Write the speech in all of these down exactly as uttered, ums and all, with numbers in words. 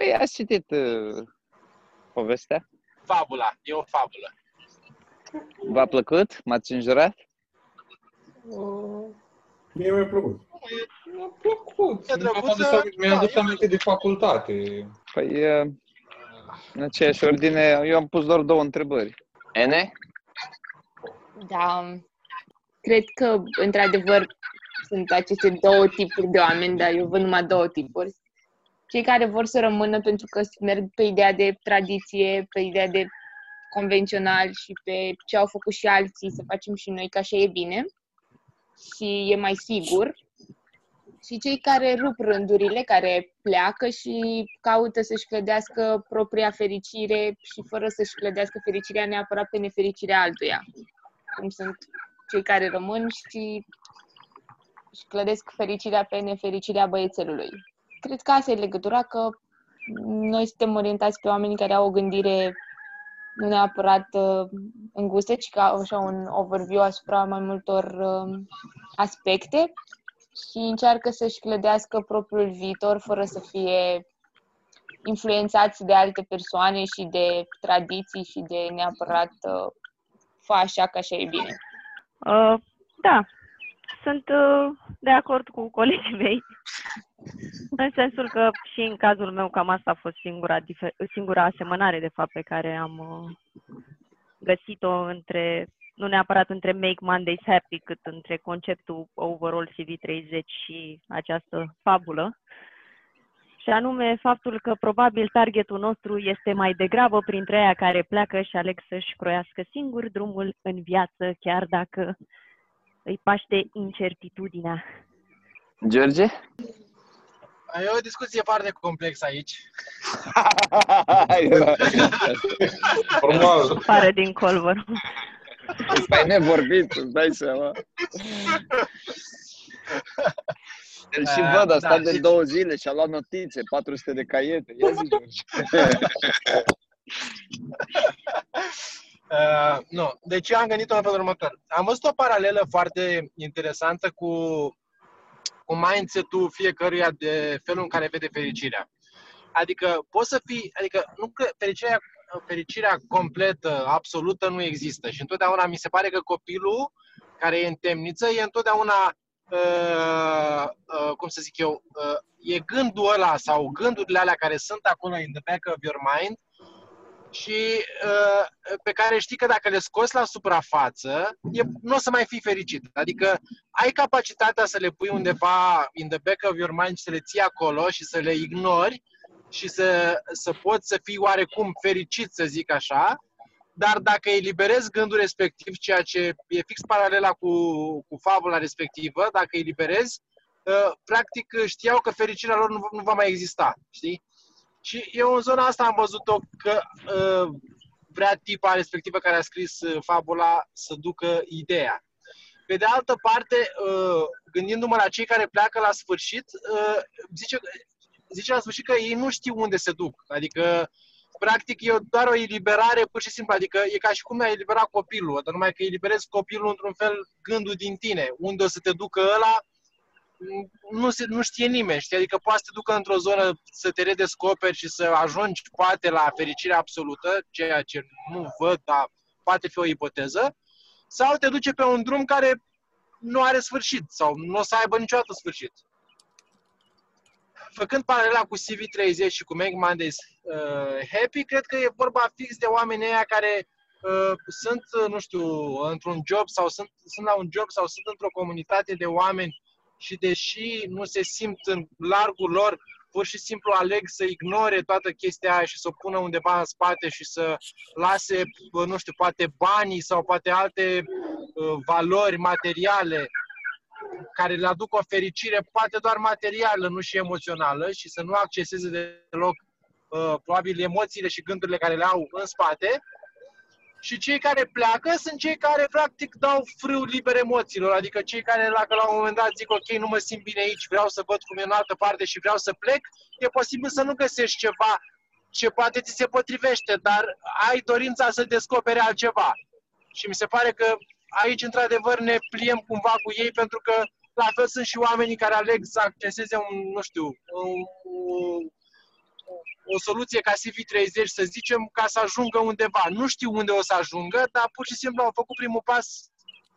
Păi ați citit uh, povestea? Fabula, e o fabulă. V-a plăcut? M-ați înjurat? Uh, mie mi-a plăcut. Mi-a plăcut. Mi-a adus aminte de facultate. Păi, uh, în aceeași ordine, eu am pus doar două întrebări. Ene? Da. Cred că, într-adevăr, sunt aceste două tipuri de oameni, dar eu văd numai două tipuri. Cei care vor să rămână pentru că merg pe ideea de tradiție, pe ideea de convențional și pe ce au făcut și alții, să facem și noi, că așa e bine și e mai sigur. Și cei care rup rândurile, care pleacă și caută să-și clădească propria fericire și fără să-și clădească fericirea neapărat pe nefericirea altuia. Cum sunt cei care rămân și își clădesc fericirea pe nefericirea băiețelului. Cred că asta e legătura, că noi suntem orientați pe oamenii care au o gândire nu neapărat uh, îngustă, ci ca așa un overview asupra mai multor uh, aspecte și încearcă să-și clădească propriul viitor fără să fie influențați de alte persoane și de tradiții și de neapărat uh, fă așa că așa e bine. Uh, da. Sunt de acord cu colegii mei, în sensul că și în cazul meu cam asta a fost singura, singura asemănare, de fapt, pe care am găsit-o între, nu neapărat între Make Mondays Happy, cât între conceptul Overall C V treizeci și această fabulă. Și anume faptul că probabil targetul nostru este mai degrabă printre aia care pleacă și aleg să-și croiască singur drumul în viață, chiar dacă îi paște incertitudinea. George? E o discuție foarte complexă aici. Normal. Pare din colvor. Stai nevorbit, îți dai seama. El și văd, a stat de două zile și a luat notițe, patru sute de caiete. Ia zi, George. Uh, nu. Deci eu am gândit-o în felul următor. Am văzut o paralelă foarte interesantă cu, cu mindset-ul fiecăruia de felul în care vede fericirea. Adică poți să fii, adică nu că fericirea, fericirea completă, absolută nu există și întotdeauna mi se pare că copilul care e în temniță e întotdeauna uh, uh, cum să zic eu, uh, e gândul ăla sau gândurile alea care sunt acolo in the back of your mind și uh, pe care știi că dacă le scoți la suprafață, nu o să mai fii fericit. Adică ai capacitatea să le pui undeva in the back of your mind și să le ții acolo și să le ignori și să, să poți să fii oarecum fericit, să zic așa, dar dacă eliberezi gândul respectiv, ceea ce e fix paralela cu, cu fabula respectivă, dacă eliberezi, uh, practic știau că fericirea lor nu, nu va mai exista, știi? Și eu în zona asta am văzut-o că uh, vrea tipa respectivă care a scris uh, fabula să ducă ideea. Pe de altă parte, uh, gândindu-mă la cei care pleacă la sfârșit, uh, zice, zice la sfârșit că ei nu știu unde se duc. Adică, practic, e doar o eliberare pur și simplu. Adică e ca și cum ai eliberat copilul, dar numai că eliberezi copilul într-un fel gândul din tine. Unde o să te ducă ăla, Nu, se, nu știe nimeni, știi? Adică poate să te ducă într-o zonă să te redescoperi și să ajungi poate la fericirea absolută, ceea ce nu văd, dar poate fi o ipoteză, sau te duce pe un drum care nu are sfârșit sau nu o să aibă niciodată sfârșit. Făcând paralela cu C V treizeci și cu Make Mondays uh, Happy, cred că e vorba fix de oamenii ăia care uh, sunt, nu știu, într-un job sau sunt, sunt la un job sau sunt într-o comunitate de oameni și deși nu se simt în largul lor, pur și simplu aleg să ignore toată chestia aia și să o pună undeva în spate și să lase, nu știu, poate banii sau poate alte uh, valori materiale care le aduc o fericire, poate doar materială, nu și emoțională, și să nu acceseze deloc uh, probabil emoțiile și gândurile care le au în spate. Și cei care pleacă sunt cei care, practic, dau frâu liber emoțiilor. Adică cei care, dacă la un moment dat zic, ok, nu mă simt bine aici, vreau să văd cum e în altă parte și vreau să plec, e posibil să nu găsești ceva ce poate ți se potrivește, dar ai dorința să descoperi altceva. Și mi se pare că aici, într-adevăr, ne pliem cumva cu ei, pentru că, la fel, sunt și oamenii care aleg să acceseze un, nu știu, un, o soluție ca C V treizeci, să zicem, ca să ajungă undeva. Nu știu unde o să ajungă, dar pur și simplu au făcut primul pas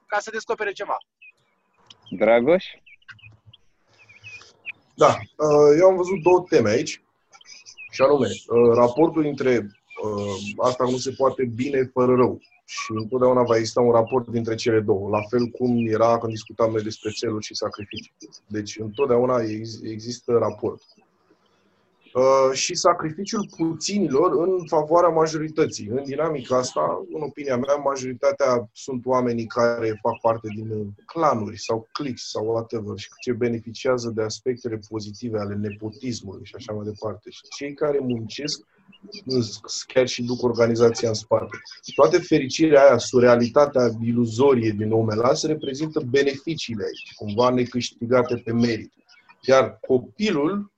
ca să descopere ceva. Dragoș? Da, eu am văzut două teme aici, și anume, raportul între asta nu se poate bine fără rău. Și întotdeauna va exista un raport dintre cele două, la fel cum era când discutam noi despre țeluri și sacrificii. Deci, întotdeauna există raport. Și sacrificiul puținilor în favoarea majorității. În dinamica asta, în opinia mea, majoritatea sunt oamenii care fac parte din clanuri sau clics sau whatever și ce beneficiază de aspectele pozitive ale nepotismului și așa mai departe. Și cei care muncesc chiar și duc organizația în spate. Toate fericirea aia, surrealitatea iluzorie din Omelas reprezintă beneficiile aici, cumva necâștigate pe merit. Iar copilul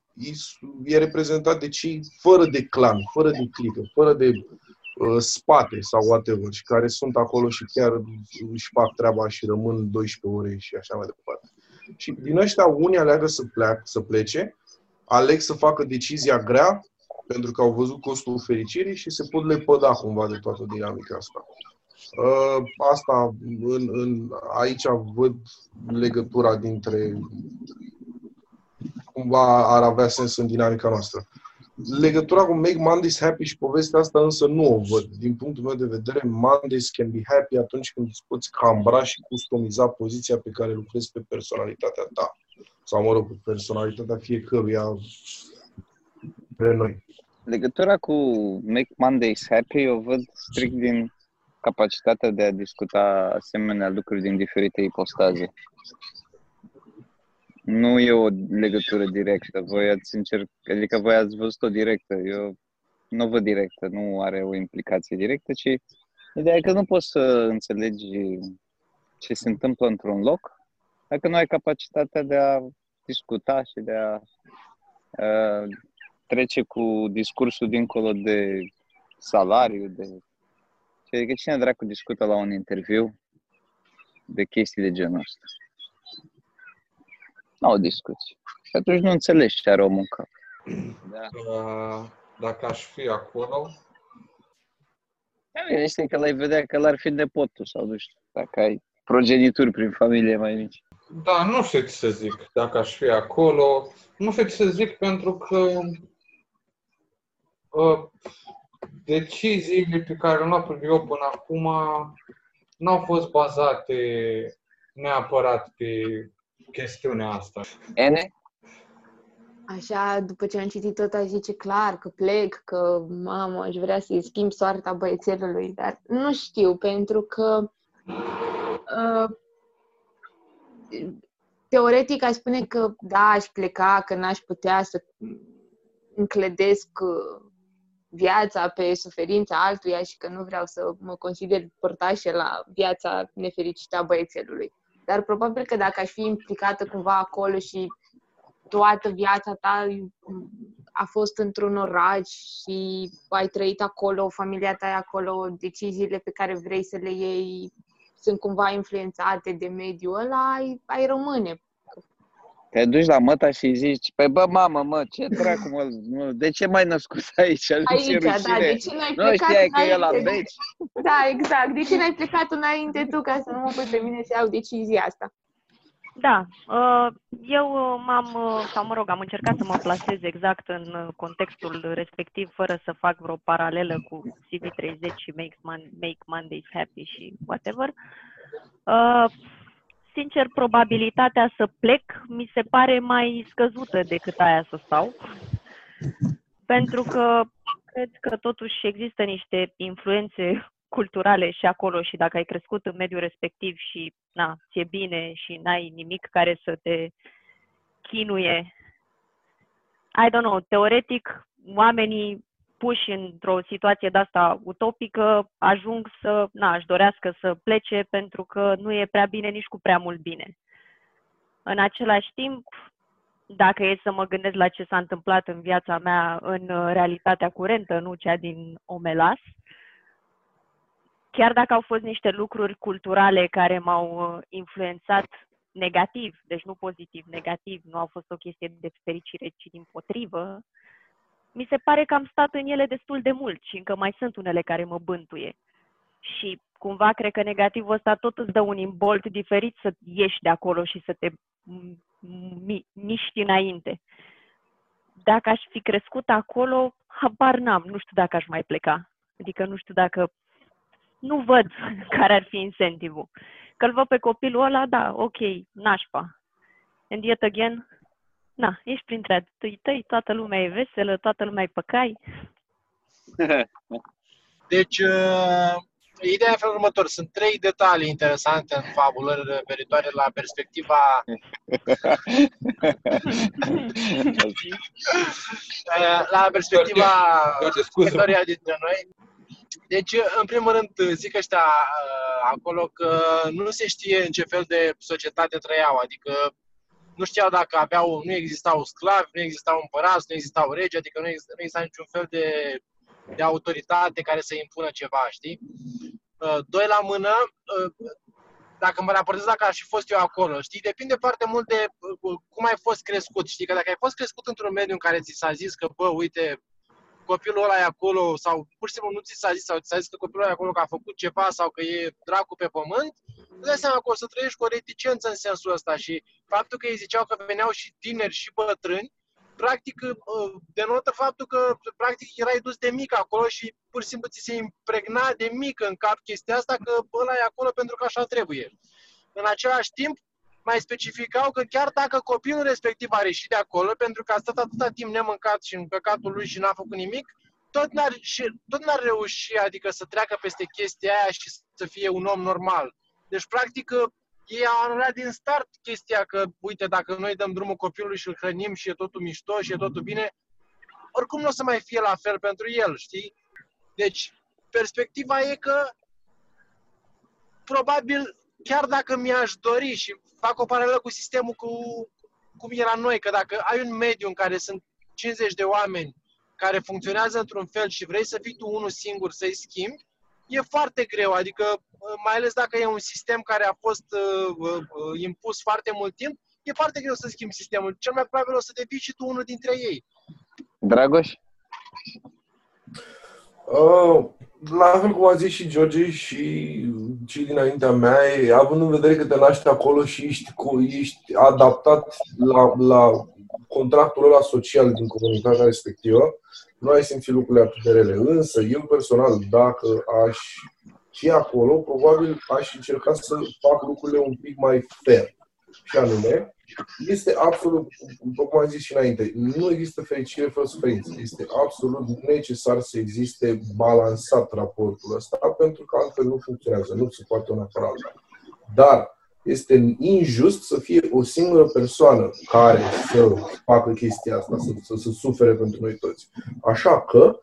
e reprezentat de cei fără de clan, fără de clică, fără de uh, spate sau whatever, și care sunt acolo și chiar își fac treaba și rămân douăsprezece ore și așa mai departe. Și din ăștia unii aleagă să, pleacă, să plece, aleg să facă decizia grea, pentru că au văzut costul fericirii și se pot lepăda cumva de toată dinamica asta. Asta, în, în, aici văd legătura dintre cumva ar avea sens în dinamica noastră. Legătura cu Make Mondays Happy și povestea asta însă nu o văd. Din punctul meu de vedere, Mondays can be happy atunci când îți poți cambra și customiza poziția pe care lucrezi pe personalitatea ta. Sau, mă rog, pe personalitatea fiecăruia de noi. Legătura cu Make Mondays Happy o văd strict din capacitatea de a discuta asemenea lucruri din diferite ipostaze. Nu e o legătură directă. Voi ați încerc... Adică voi ați văzut-o directă. Eu nu o văd directă. Nu are o implicație directă, ci ideea e că nu poți să înțelegi ce se întâmplă într-un loc dacă nu ai capacitatea de a discuta și de a uh, trece cu discursul dincolo de salariu, de... Adică cine dracu discută la un interviu de chestii de genul ăsta? N-au discuții. Și atunci nu înțelegi ce are omul în cap. Da. Dacă aș fi acolo... Da, este că l-ai vedea că l-ar fi nepotul sau nu știu, dacă ai progenituri prin familie mai mici. Da, nu știu ce să zic. Dacă aș fi acolo... Nu știu ce să zic pentru că... Uh, deciziile pe care le-am luat eu până acum n-au fost bazate neapărat pe chestiunea asta. Ene? Așa, după ce am citit tot, aș zice clar că plec, că mamă, aș vrea să-i schimb soarta băiețelului, dar nu știu, pentru că uh, teoretic aș spune că da, aș pleca, că n-aș putea să înclădesc viața pe suferința altuia și că nu vreau să mă consider părtașe la viața nefericită a băiețelului. Dar probabil că dacă aș fi implicată cumva acolo și toată viața ta a fost într-un oraș și ai trăit acolo, familia ta e acolo, deciziile pe care vrei să le iei sunt cumva influențate de mediul ăla, ai, ai rămâne. Te duci la măta și zici, păi bă, mamă, mă, ce dracu, mă, mă, de ce m-ai născut aici? Aici, da, de ce n-ai plecat nu știai că e la veci? Da, exact, de ce n-ai plecat înainte tu, ca să nu mă pot pe mine să iau decizia asta? Da, eu m-am, sau mă rog, am încercat să mă plasez exact în contextul respectiv, fără să fac vreo paralelă cu C V treizeci și Make, Man- Make Mondays Happy și whatever. Uh, Sincer, probabilitatea să plec mi se pare mai scăzută decât aia să stau, pentru că cred că totuși există niște influențe culturale și acolo și dacă ai crescut în mediul respectiv și na, ți-e bine și n-ai nimic care să te chinuie. I don't know, teoretic, oamenii puși într-o situație de-asta utopică, ajung să, na, își dorească să plece pentru că nu e prea bine nici cu prea mult bine. În același timp, dacă e să mă gândesc la ce s-a întâmplat în viața mea, în realitatea curentă, nu cea din Omelas, chiar dacă au fost niște lucruri culturale care m-au influențat negativ, deci nu pozitiv, negativ, nu a fost o chestie de fericire, ci dimpotrivă, mi se pare că am stat în ele destul de mult și încă mai sunt unele care mă bântuie. Și cumva cred că negativul ăsta tot îți dă un imbolt diferit să ieși de acolo și să te mi miști înainte. Dacă aș fi crescut acolo, habar n-am, nu știu dacă aș mai pleca. Adică nu știu dacă... Nu văd care ar fi incentivul. Că-l văd pe copilul ăla, da, ok, nașpa. And yet again, na, ești printre adulții tăi, toată lumea e veselă, toată lumea e păcai. Deci, uh, ideea e felul următor. Sunt trei detalii interesante în fabulări referitoare la perspectiva... la perspectiva istoriei dintre noi. Deci, în primul rând, zic ăștia acolo că nu se știe în ce fel de societate trăiau. Adică nu știau dacă aveau, nu existau sclavi, nu existau împărați, nu existau regi, adică nu exista, nu exista niciun fel de, de autoritate care să impună ceva, știi? Doi la mână, dacă mă raportez dacă aș fi fost eu acolo, știi? Depinde foarte mult de cum ai fost crescut, știi? Că dacă ai fost crescut într-un mediu în care ți s-a zis că, bă, uite... copilul ăla e acolo, sau pur și simplu nu ți s-a zis, sau ți s-a zis că copilul ăla e acolo că a făcut ceva sau că e dracu pe pământ, îți dai seama că o să trăiești cu o reticență în sensul ăsta. Și faptul că ei ziceau că veneau și tineri și bătrâni, practic denotă faptul că practic erai dus de mic acolo și pur și simplu ți se impregna de mic în cap chestia asta că ăla e acolo pentru că așa trebuie. În același timp, mai specificau că chiar dacă copilul respectiv a reșit de acolo, pentru că a stat atâta timp nemâncat și în păcatul lui și n-a făcut nimic, tot n-ar, tot n-ar reuși, adică să treacă peste chestia aia și să fie un om normal. Deci, practic, ei au anulat din start chestia că, uite, dacă noi dăm drumul copilului și îl hrănim și e totul mișto și e totul bine, oricum nu o să mai fie la fel pentru el, știi? Deci, perspectiva e că, probabil, chiar dacă mi-aș dori și fac o paralelă cu sistemul cu cum era noi, că dacă ai un mediu în care sunt cincizeci de oameni care funcționează într-un fel și vrei să fii tu unul singur să-i schimbi, e foarte greu, adică mai ales dacă e un sistem care a fost uh, uh, impus foarte mult timp, e foarte greu să schimbi sistemul. Cel mai probabil o să devii și tu unul dintre ei. Dragoș? Oh. La fel cum a zis și George și cei dinaintea mea, având în vedere că te naști acolo și ești, ești adaptat la, la contractul ăla social din comunitatea respectivă, nu ai simțit lucrurile atât de rele. Însă, eu personal, dacă aș fi acolo, probabil aș încerca să fac lucrurile un pic mai fair. Și anume, este absolut, după cum am zis și înainte, nu există fericire fără suferință. Este absolut necesar să existe balansat raportul ăsta, pentru că altfel nu funcționează, nu se poate una fără alta. Dar este injust să fie o singură persoană care să facă chestia asta, să, să, să sufere pentru noi toți. Așa că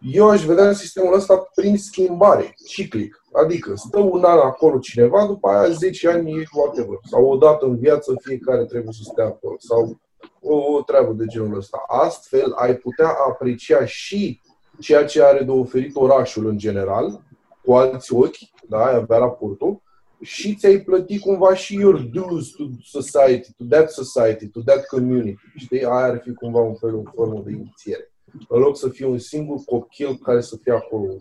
eu aș vedea sistemul ăsta prin schimbare, ciclic. Adică stă un an acolo cineva, după aia zece ani e whatever. Sau odată în viață fiecare trebuie să stea acolo. Sau o, o treabă de genul ăsta. Astfel ai putea aprecia și ceea ce are de oferit orașul în general, cu alți ochi, da, ai avea raportul, și ți-ai plătit cumva și your dues to society, to that society, to that community. Știi? Aia ar fi cumva un fel, o formă de inițiere. În loc să fie un singur copil care să fie acolo